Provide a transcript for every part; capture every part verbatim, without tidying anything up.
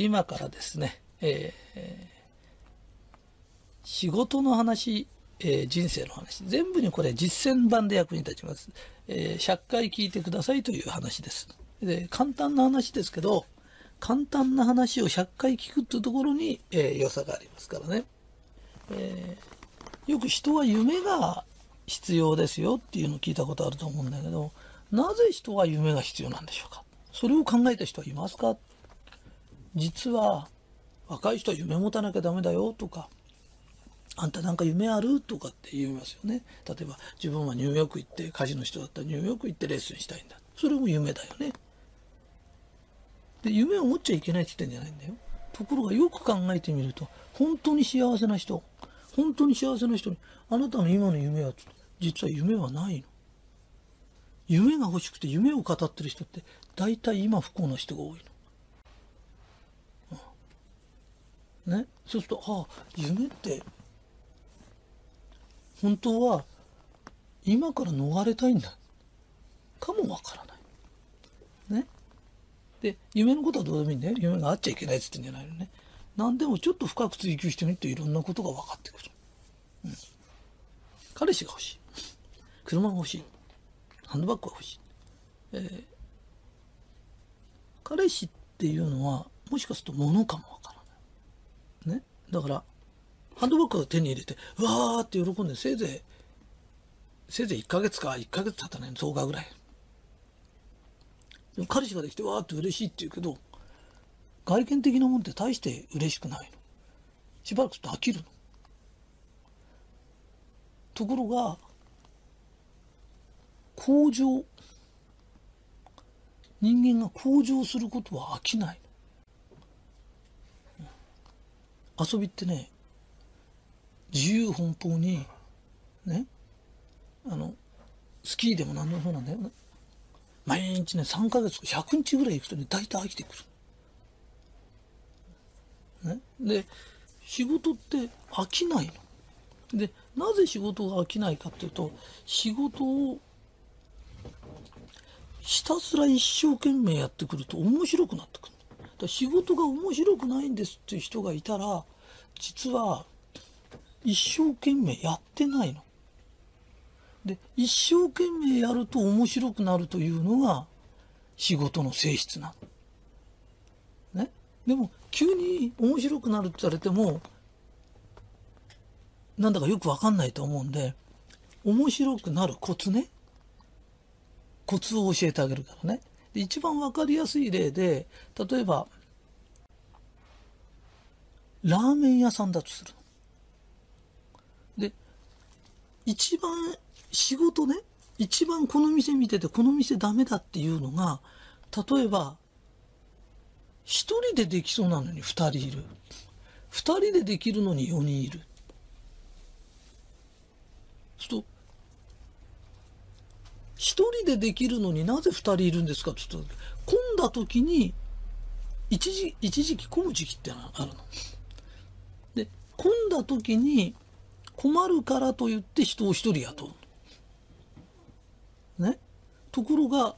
今からですね、えー、仕事の話、えー、人生の話、全部にこれ実践版で役に立ちます。えー、ひゃっかい聞いてくださいという話です。で、簡単な話ですけど、簡単な話をひゃっかい聞くっていうところに、えー、良さがありますからね。えー、よく人は夢が必要ですよっていうのを聞いたことあると思うんだけど、なぜ人は夢が必要なんでしょうか。それを考えた人はいますか。実は若い人は夢持たなきゃダメだよとか、あんたなんか夢あるとかって言いますよね。例えば自分はニューヨーク行って、家事の人だったらニューヨーク行ってレッスンしたいんだ。それも夢だよね。で、夢を持っちゃいけないって言ってんじゃないんだよ。ところがよく考えてみると、本当に幸せな人、本当に幸せな人に、あなたの今の夢は、実は夢はないの。夢が欲しくて夢を語ってる人って、大体今不幸な人が多いの。うん、ね。そうすると、ああ、夢って、本当は今から逃れたいんだ。かもわからない。ね。で、夢のことはどうでもいいんだよ。夢があっちゃいけないって言ってんじゃないのね。何でもちょっと深く追求してみるといろんなことが分かってくる。うん。彼氏が欲しい。車が欲しい。ハンドバッグが欲しい。えー、彼氏っていうのは、もしかすると物かもわからない。ね。だから、ハンドバッグを手に入れて、うわーって喜んで、せいぜい、せいぜいいっかげつか、いっかげつ経たないの、とおかぐらい。彼氏ができてわーって嬉しいって言うけど、外見的なもんって大して嬉しくないの。しばらくすると飽きるの。ところが、向上。人間が向上することは飽きないの。遊びってね、自由奔放に、ね、あの、スキーでも何でもそうなんだよね。毎日ね、さんかげつかひゃくにちぐらい行くとね、大体飽きてくる。ね。で、仕事って飽きないの。で、なぜ仕事が飽きないかっていうと、仕事をひたすら一生懸命やってくると面白くなってくる。だから仕事が面白くないんですっていう人がいたら、実は一生懸命やってないの。で、一生懸命やると面白くなるというのが仕事の性質なの。ね。でも、急に面白くなるって言われても、なんだかよくわかんないと思うんで、面白くなるコツね。コツを教えてあげるからね。で、一番わかりやすい例で、例えば、ラーメン屋さんだとする。で、一番、仕事ね、一番この店見ててこの店ダメだっていうのが、例えば一人でできそうなのに二人いる、二人でできるのに四人いる。そうすると、一人でできるのになぜ二人いるんですかって言ったら、混んだ時に一時一時期混む時期ってのがあるの。で、混んだ時に困るからと言って人を一人雇う。ね、ところが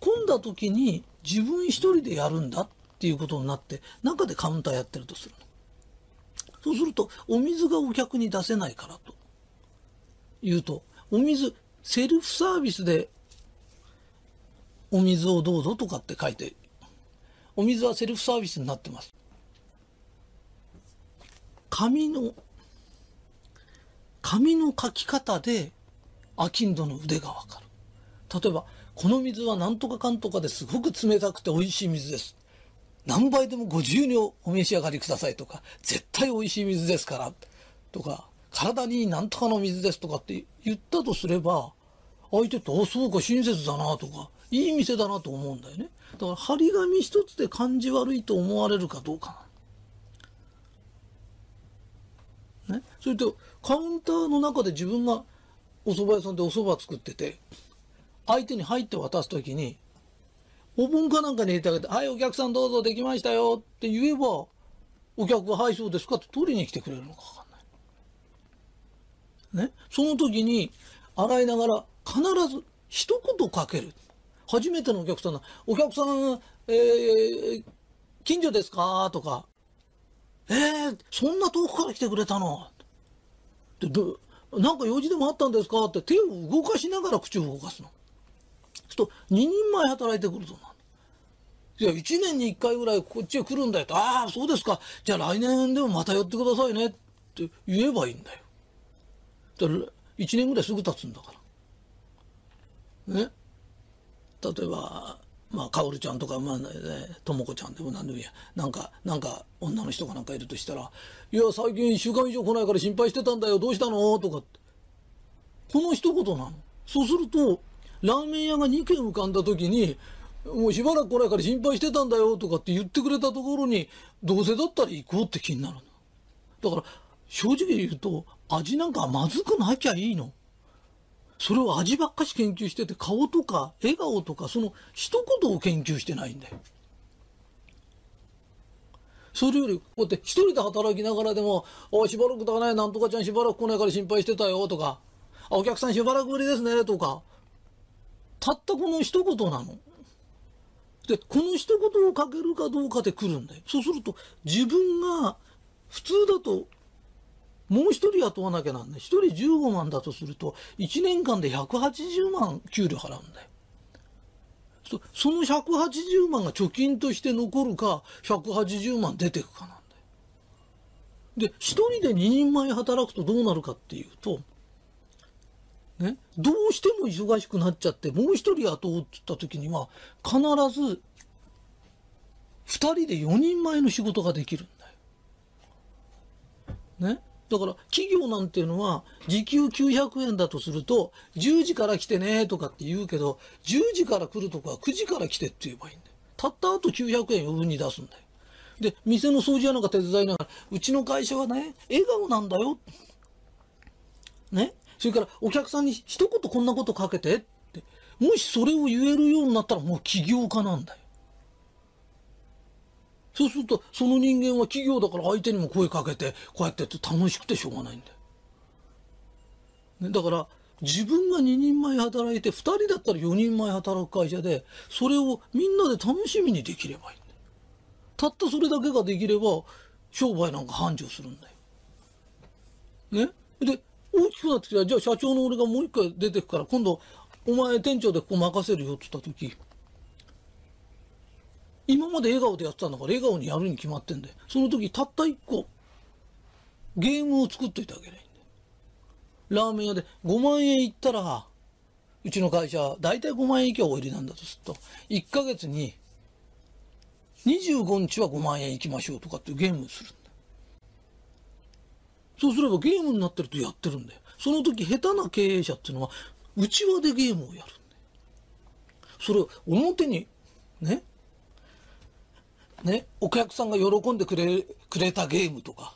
混んだ時に自分一人でやるんだっていうことになって、中でカウンターやってるとするの。そうするとお水がお客に出せないからというと、お水セルフサービスでお水をどうぞとかって書いて、お水はセルフサービスになってます。紙の紙の書き方でアキンドの腕がわかる。例えば、この水はなんとかかんとかですごく冷たくて美味しい水です。何杯でもご自由にお召し上がりくださいとか、絶対美味しい水ですからとか、体になんとかの水ですとかって言ったとすれば、相手って、あ、そうか、親切だなとか、いい店だなと思うんだよね。だから、張り紙一つで感じ悪いと思われるかどうかな。ね。それと、カウンターの中で自分がお蕎麦屋さんでお蕎麦作ってて、相手に入って渡すときに、お盆かなんかに入れてあげて、はい、お客さんどうぞできましたよって言えば、お客は、はい、そうですかって取りに来てくれるのかわかんない。ね。その時に、洗いながら必ず一言かける。初めてのお客さんが、お客さん、えー、近所ですかとか、えー、そんな遠くから来てくれたのって、ど、なんか用事でもあったんですかって手を動かしながら口を動かすの。そうするとににんまえ働いてくるとな。いや、いちねんにいっかいぐらいこっちへ来るんだよと。ああ、そうですか。じゃあ来年でもまた寄ってくださいねって言えばいいんだよ。だからいちねんぐらいすぐ経つんだから。ね。例えば、まあ、かおるちゃんとか、まあね、ともこちゃんでも何でもいいや。なんか、なんか、女の人がなんかいるとしたら、いや、最近いっしゅうかん以上来ないから心配してたんだよ。どうしたのとかって。この一言なの。そうすると、ラーメン屋がにけん浮かんだ時に、もうしばらく来ないから心配してたんだよとかって言ってくれたところに、どうせだったら行こうって気になるの。だから、正直言うと、味なんかまずくなきゃいいの。それを味ばっかし研究してて、顔とか笑顔とかその一言を研究してないんだよ。それよりこうやって一人で働きながらでも「ああしばらくだね、なんとかちゃんしばらく来ないから心配してたよ」とか「あお客さんしばらくぶりですね」とか、たったこの一言なの。でこの一言をかけるかどうかで来るんだよ。そうすると自分が普通だともう一人雇わなきゃなんない。一人じゅうごまんだとすると、いちねんかんでひゃくはちじゅうまん給料払うんだよ。そ、そのひゃくはちじゅうまんが貯金として残るか、ひゃくはちじゅうまん出てくかなんだよ。で、一人でににんまえ働くとどうなるかっていうと、ね、どうしても忙しくなっちゃって、もう一人雇おうって言った時には、必ず、二人でよにんまえの仕事ができるんだよ。ね。だから企業なんていうのは時給きゅうひゃくえんだとするとじゅうじから来てねとかって言うけど、じゅうじから来るとこはくじから来てって言えばいいんだよ。たったあときゅうひゃくえん余分に出すんだよ。で店の掃除やなんか手伝いながら、うちの会社はね笑顔なんだよ、ね、それからお客さんに一言こんなことかけてって、もしそれを言えるようになったらもう起業家なんだよ。そうするとその人間は企業だから相手にも声かけて、こうやってやって楽しくてしょうがないんだよ。だから自分がににんまえ働いて、ふたりだったらよにんまえ働く会社で、それをみんなで楽しみにできればいいんだよ。たったそれだけができれば商売なんか繁盛するんだよ。ね。で大きくなってきたら、じゃあ社長の俺がもう一回出てくから、今度お前店長でここ任せるよって言った時、今まで笑顔でやってたんだから笑顔にやるに決まってんで、その時たったいっこゲームを作っといてあげないんで、ラーメン屋でごまんえんいったら、うちの会社大体ごまんえん以下お入りなんだとすると、いっかげつににじゅうごにちはごまんえんいきましょうとかっていうゲームをするんだ。そうすればゲームになってるとやってるんだよ。その時下手な経営者っていうのはうちわでゲームをやるんだよ。それを表にねね、お客さんが喜んでくれ、くれたゲームとか、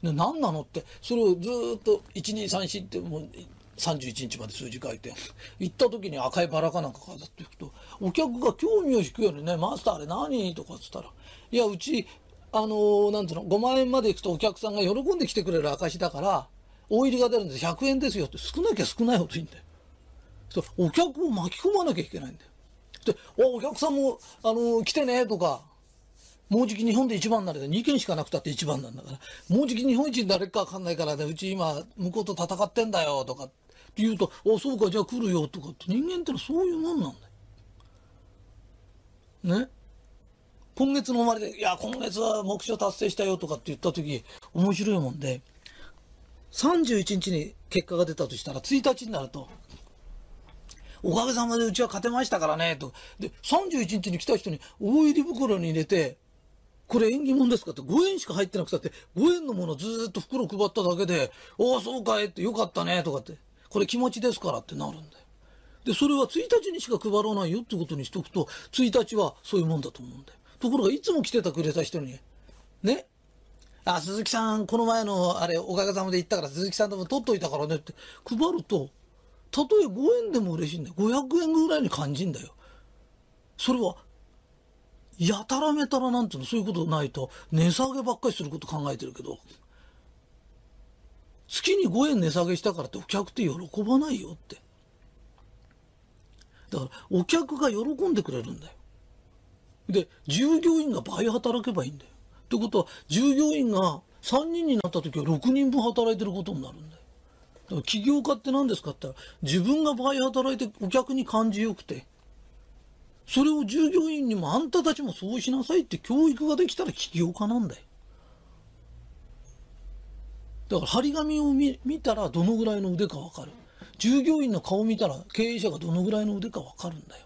ね、何なのって、それをずっといちにさんしってもうさんじゅういちにちまで数字書いて、行った時に赤いバラかなんか飾っていくと、お客が興味を引くようにね、マスターあれ何とかっつったら、いやうちあのー、なんていうの、ごまんえんまで行くとお客さんが喜んで来てくれる証だから大入りが出るんです、ひゃくえんですよって、少なきゃ少ないほどいいんだよ。それお客を巻き込まなきゃいけないんだよ。で お, お客さんも、あのー、来てねとか。もうじき日本で一番になれた、にけんしかなくたって一番なんだから、もうじき日本一になれるか分かんないからね、うち今向こうと戦ってんだよとかって言うと「あそうか、じゃあ来るよ」とかって、人間ってのはそういうもんなんだよ。ね。今月の終わりで「いや今月は目標達成したよ」とかって言った時面白いもんで、さんじゅういちにちに結果が出たとしたらついたちになると。おかげさまでうちは勝てましたからねと。でさんじゅういちにちに来た人に大入り袋に入れて、これ縁起物ですかって、ごえんしか入ってなくたってごえんのものずーっと袋配っただけで、おおそうかいってよかったねとかって、これ気持ちですからってなるんだよ。でそれはついたちにしか配らないよってことにしとくと、ついたちはそういうもんだと思うんだよ。ところがいつも来てたくれた人にね、あ鈴木さんこの前のあれおかげさまで行ったから鈴木さんでも取っといたからねって配ると、たとえごえんでも嬉しいんだよ。ごひゃくえんぐらいに感じんだよ。それはやたらめたらなんていうの、そういうことないと値下げばっかりすること考えてるけど、月にごえん値下げしたからってお客って喜ばないよって。だからお客が喜んでくれるんだよ。で、従業員が倍働けばいいんだよ。ってことは、従業員がさんにんになった時はろくにんぶん働いてることになるんだよ。だから起業家って何ですかって言ったら、自分が倍働いてお客に感じよくて、それを従業員にもあんたたちもそうしなさいって教育ができたら起業家なんだよ。だから張り紙を 見, 見たらどのぐらいの腕かわかる。従業員の顔見たら経営者がどのぐらいの腕かわかるんだよ。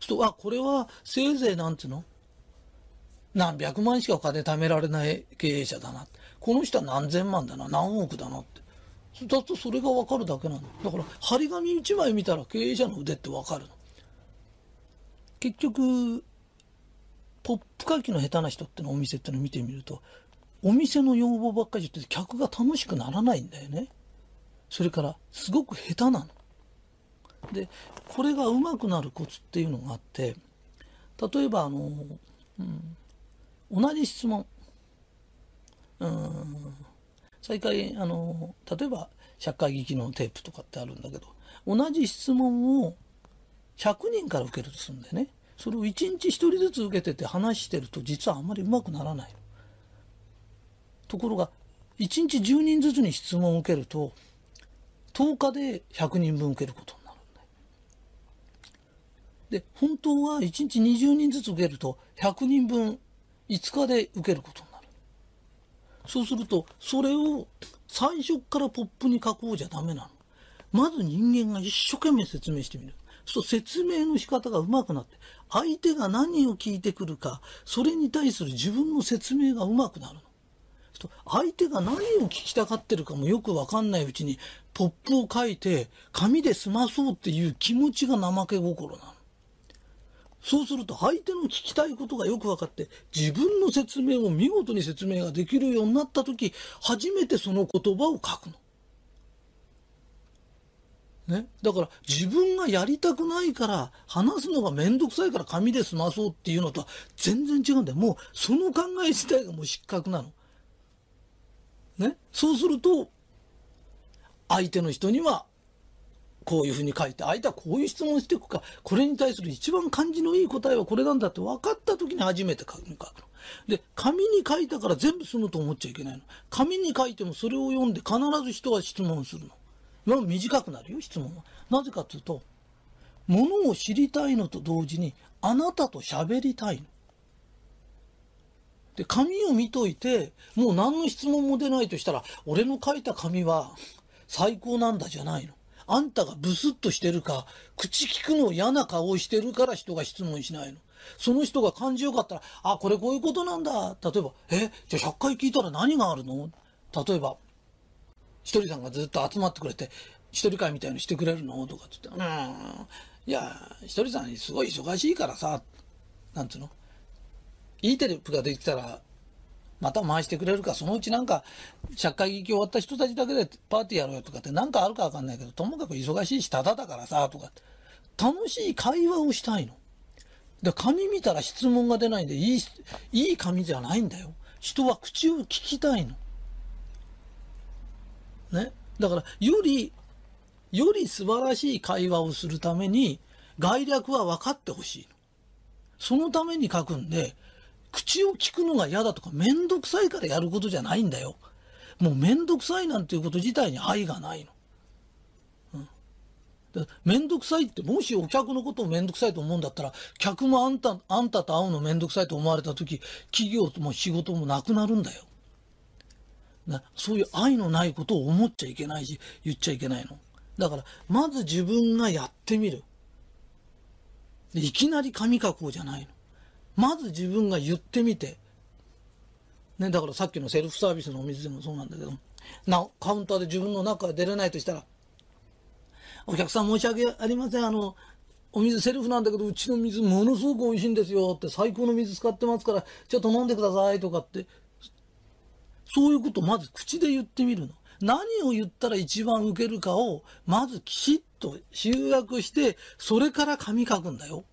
そうすると、あ、これはせいぜいなんていうの何百万しかお金貯められない経営者だな。この人は何千万だな、何億だなって。だとそれがわかるだけなんだ。だから張り紙一枚見たら経営者の腕ってわかるの。結局、ポップ書きの下手な人ってのお店ってのを見てみると、お店の要望ばっかり言って客が楽しくならないんだよね。それから、すごく下手なの。で、これが上手くなるコツっていうのがあって、例えば、あの、うん、同じ質問。うん、最近、あの、例えば、社会劇のテープとかってあるんだけど、同じ質問をひゃくにんから受けるとするんだよね。それをいちにちひとりずつ受けてて話してると、実はあんまり上手くならない。ところが、いちにちじゅうにんずつに質問を受けると、とおかでひゃくにんぶん受けることになるんだよ。で、本当はいちにちにじゅうにんずつ受けると、ひゃくにんぶんいつかで受けることになる。そうすると、それを最初からポップに書こうじゃダメなの。まず人間が一生懸命説明してみる。そうすると説明の仕方が上手くなって、相手が何を聞いてくるか、それに対する自分の説明が上手くなるの。相手が何を聞きたがってるかもよくわかんないうちにポップを書いて紙で済まそうっていう気持ちが怠け心なの。そうすると相手の聞きたいことがよく分かって自分の説明を見事に説明ができるようになった時初めてその言葉を書くの。ね。だから自分がやりたくないから話すのがめんどくさいから紙で済まそうっていうのとは全然違うんだよ。もうその考え自体がもう失格なの。ね、そうすると、相手の人には、こういうふうに書いて、相手はこういう質問していくか、これに対する一番感じのいい答えはこれなんだって分かった時に初めて書くの。で、紙に書いたから全部済むと思っちゃいけないの。紙に書いてもそれを読んで必ず人は質問するの。まあ短くなるよ、質問は。なぜかというと、ものを知りたいのと同時に、あなたと喋りたいの。で、紙を見といて、もう何の質問も出ないとしたら、俺の書いた紙は最高なんだじゃないの。あんたがブスッとしてるか、口聞くの嫌な顔をしてるから人が質問しないの。その人が感じよかったら、あ、これこういうことなんだ。例えば、え、じゃあひゃっかい聞いたら何があるの？例えば、ひとりさんがずっと集まってくれて、一人会みたいにしてくれるのとかって言って、うーん、いや、ひとりさんすごい忙しいからさ、なんつうの？いいテレビができたら、また回してくれるか、そのうちなんか、社会劇終わった人たちだけでパーティーやろうよとかって、なんかあるかわかんないけど、ともかく忙しいし、ただだからさ、とかって。楽しい会話をしたいの。で、紙見たら質問が出ないんで、いい、いい紙じゃないんだよ。人は口を聞きたいの。ね。だから、より、より素晴らしい会話をするために、概略は分かってほしいの。そのために書くんで、口を聞くのが嫌だとかめんどくさいからやることじゃないんだよ。もうめんどくさいなんていうこと自体に愛がないの。うん、めんどくさいって、もしお客のことをめんどくさいと思うんだったら、客もあんた、あんたと会うのめんどくさいと思われた時、企業も仕事もなくなるんだよ。な、そういう愛のないことを思っちゃいけないし、言っちゃいけないの。だから、まず自分がやってみる。で、いきなり紙書こうじゃないの。まず自分が言ってみて。ね、だからさっきのセルフサービスのお店でもそうなんだけど、な、カウンターで自分の中が出れないとしたら、お客さん申し訳ありません。あの、お水セルフなんだけど、うちの水ものすごく美味しいんですよって、最高の水使ってますから、ちょっと飲んでくださいとかって、そういうことをまず口で言ってみるの。何を言ったら一番受けるかを、まずきちっと集約して、それから紙書くんだよ。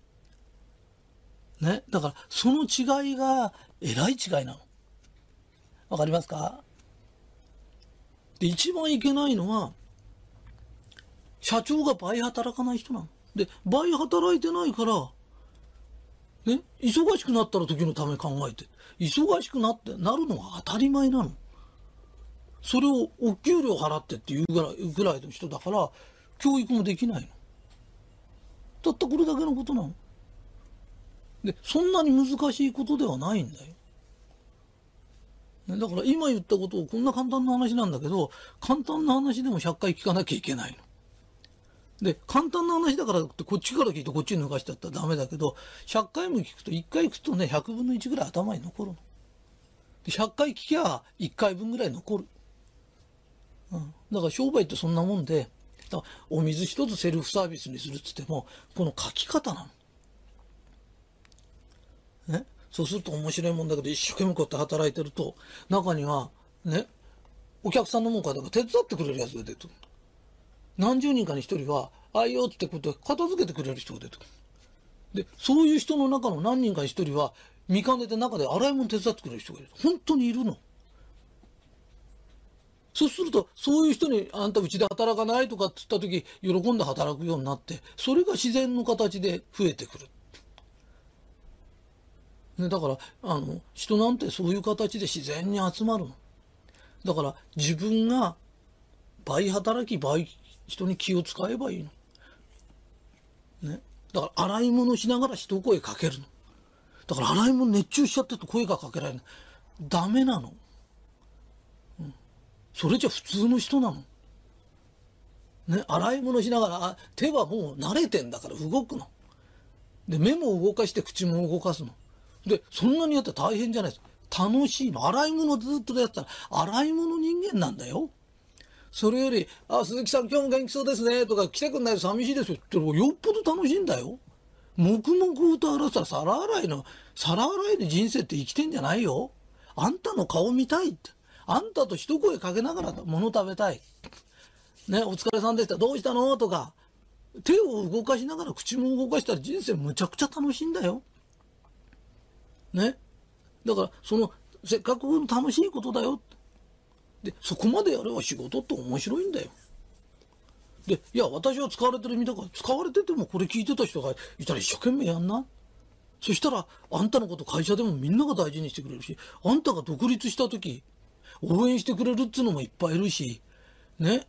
ね。だから、その違いが、えらい違いなの。わかりますか？で、一番いけないのは、社長が倍働かない人なの。で、倍働いてないから、ね、忙しくなったら時のため考えて、忙しくなってなるのは当たり前なの。それをお給料払ってっていうぐらいの人だから教育もできないの。たったこれだけのことなの。で、そんなに難しいことではないんだよ。ね、だから今言ったことをこんな簡単な話なんだけど、簡単な話でもひゃっかい聞かなきゃいけないの。で、簡単な話だからってこっちから聞いてこっちに抜かしちゃったらダメだけど、ひゃっかいも聞くといっかい聞くとね、ひゃくぶんのいちぐらい頭に残るの。で、ひゃっかい聞きゃいっかいぶんぐらい残る。うん。だから商売ってそんなもんで、だからお水一つセルフサービスにするって言っても、この書き方なの。ね。そうすると面白いもんだけど、一生懸命こうやって働いてると、中には、ね、お客さんのもんからだから手伝ってくれるやつが出てくる。何十人かに一人は、ああよってことで片付けてくれる人が出てくる。で、そういう人の中の何人かに一人は、見かねて中で洗い物手伝ってくれる人がいる。本当にいるの。そうすると、そういう人に、あんたうちで働かないとかって言った時、喜んで働くようになって、それが自然の形で増えてくる。ね、だから、あの、人なんてそういう形で自然に集まるの。だから、自分が倍働き、倍人に気を使えばいいの。ね。だから洗い物しながら人を声かけるの。だから洗い物熱中しちゃってと声がかけられない。ダメなの。うん。それじゃ普通の人なの。ね。洗い物しながら、手はもう慣れてんだから動くの。で、目も動かして口も動かすの。で、そんなにやったら大変じゃないです。楽しいの。洗い物ずっとやってたら、洗い物人間なんだよ。それより、あ、鈴木さん今日も元気そうですね、とか来てくんないと寂しいですよって、よっぽど楽しいんだよ。黙々歌洗ったら皿洗いの、皿洗いで人生って生きてんじゃないよ。あんたの顔見たいって。あんたと一声かけながら物食べたい。ね、お疲れさんでした。どうしたのとか。手を動かしながら口も動かしたら人生むちゃくちゃ楽しいんだよ。ね。だから、その、せっかく楽しいことだよ。で、そこまでやれば仕事って面白いんだよ。で、いや、私は使われてる身だから、使われててもこれ聞いてた人がいたら一生懸命やんな。そしたら、あんたのこと会社でもみんなが大事にしてくれるし、あんたが独立した時、応援してくれるっつうのもいっぱいいるし、ね。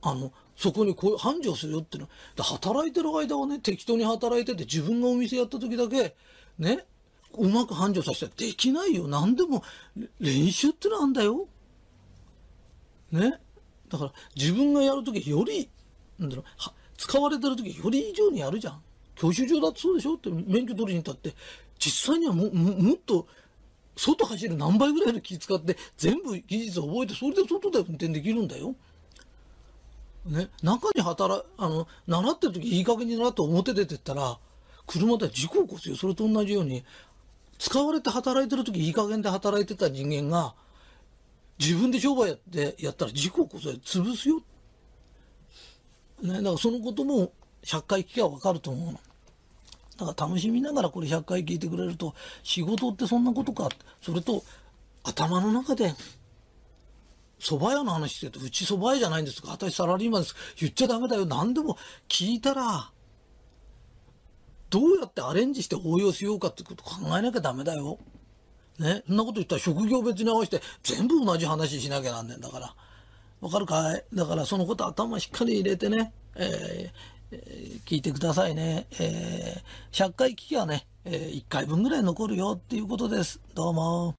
あの、そこにこう繁盛するよっての。で、働いてる間はね、適当に働いてて、自分がお店やった時だけ、ね、うまく繁盛させたらできないよ。何でも、練習ってなんだよ。ね。だから、自分がやるときより、なんだろう、使われてるときより以上にやるじゃん。教習所だってそうでしょって、免許取りに行ったって、実際にはも、も、もっと、外走る何倍ぐらいの気使って、全部技術を覚えて、それで外で運転できるんだよ。ね。中に働、あの、習ってるときいい加減に習って表出てったら、車で事故起こすよ。それと同じように、使われて働いてるときいい加減で働いてた人間が、自分で商売やって、やったら事故こそ潰すよ。ね、だからそのこともひゃっかい聞きゃ分かると思うの。だから楽しみながらこれひゃっかい聞いてくれると、仕事ってそんなことか。それと、頭の中で、蕎麦屋の話してると、うち蕎麦屋じゃないんですか、私サラリーマンです。言っちゃダメだよ。何でも聞いたら、どうやってアレンジして応用しようかってこと考えなきゃダメだよ。ね。そんなこと言ったら職業別に合わせて全部同じ話しなきゃなんねんだから。わかるかい？だからそのこと頭しっかり入れてね、えーえー、聞いてくださいね。えー、ひゃっかい聞きはね、えー、いっかいぶんぐらい残るよっていうことです。どうも。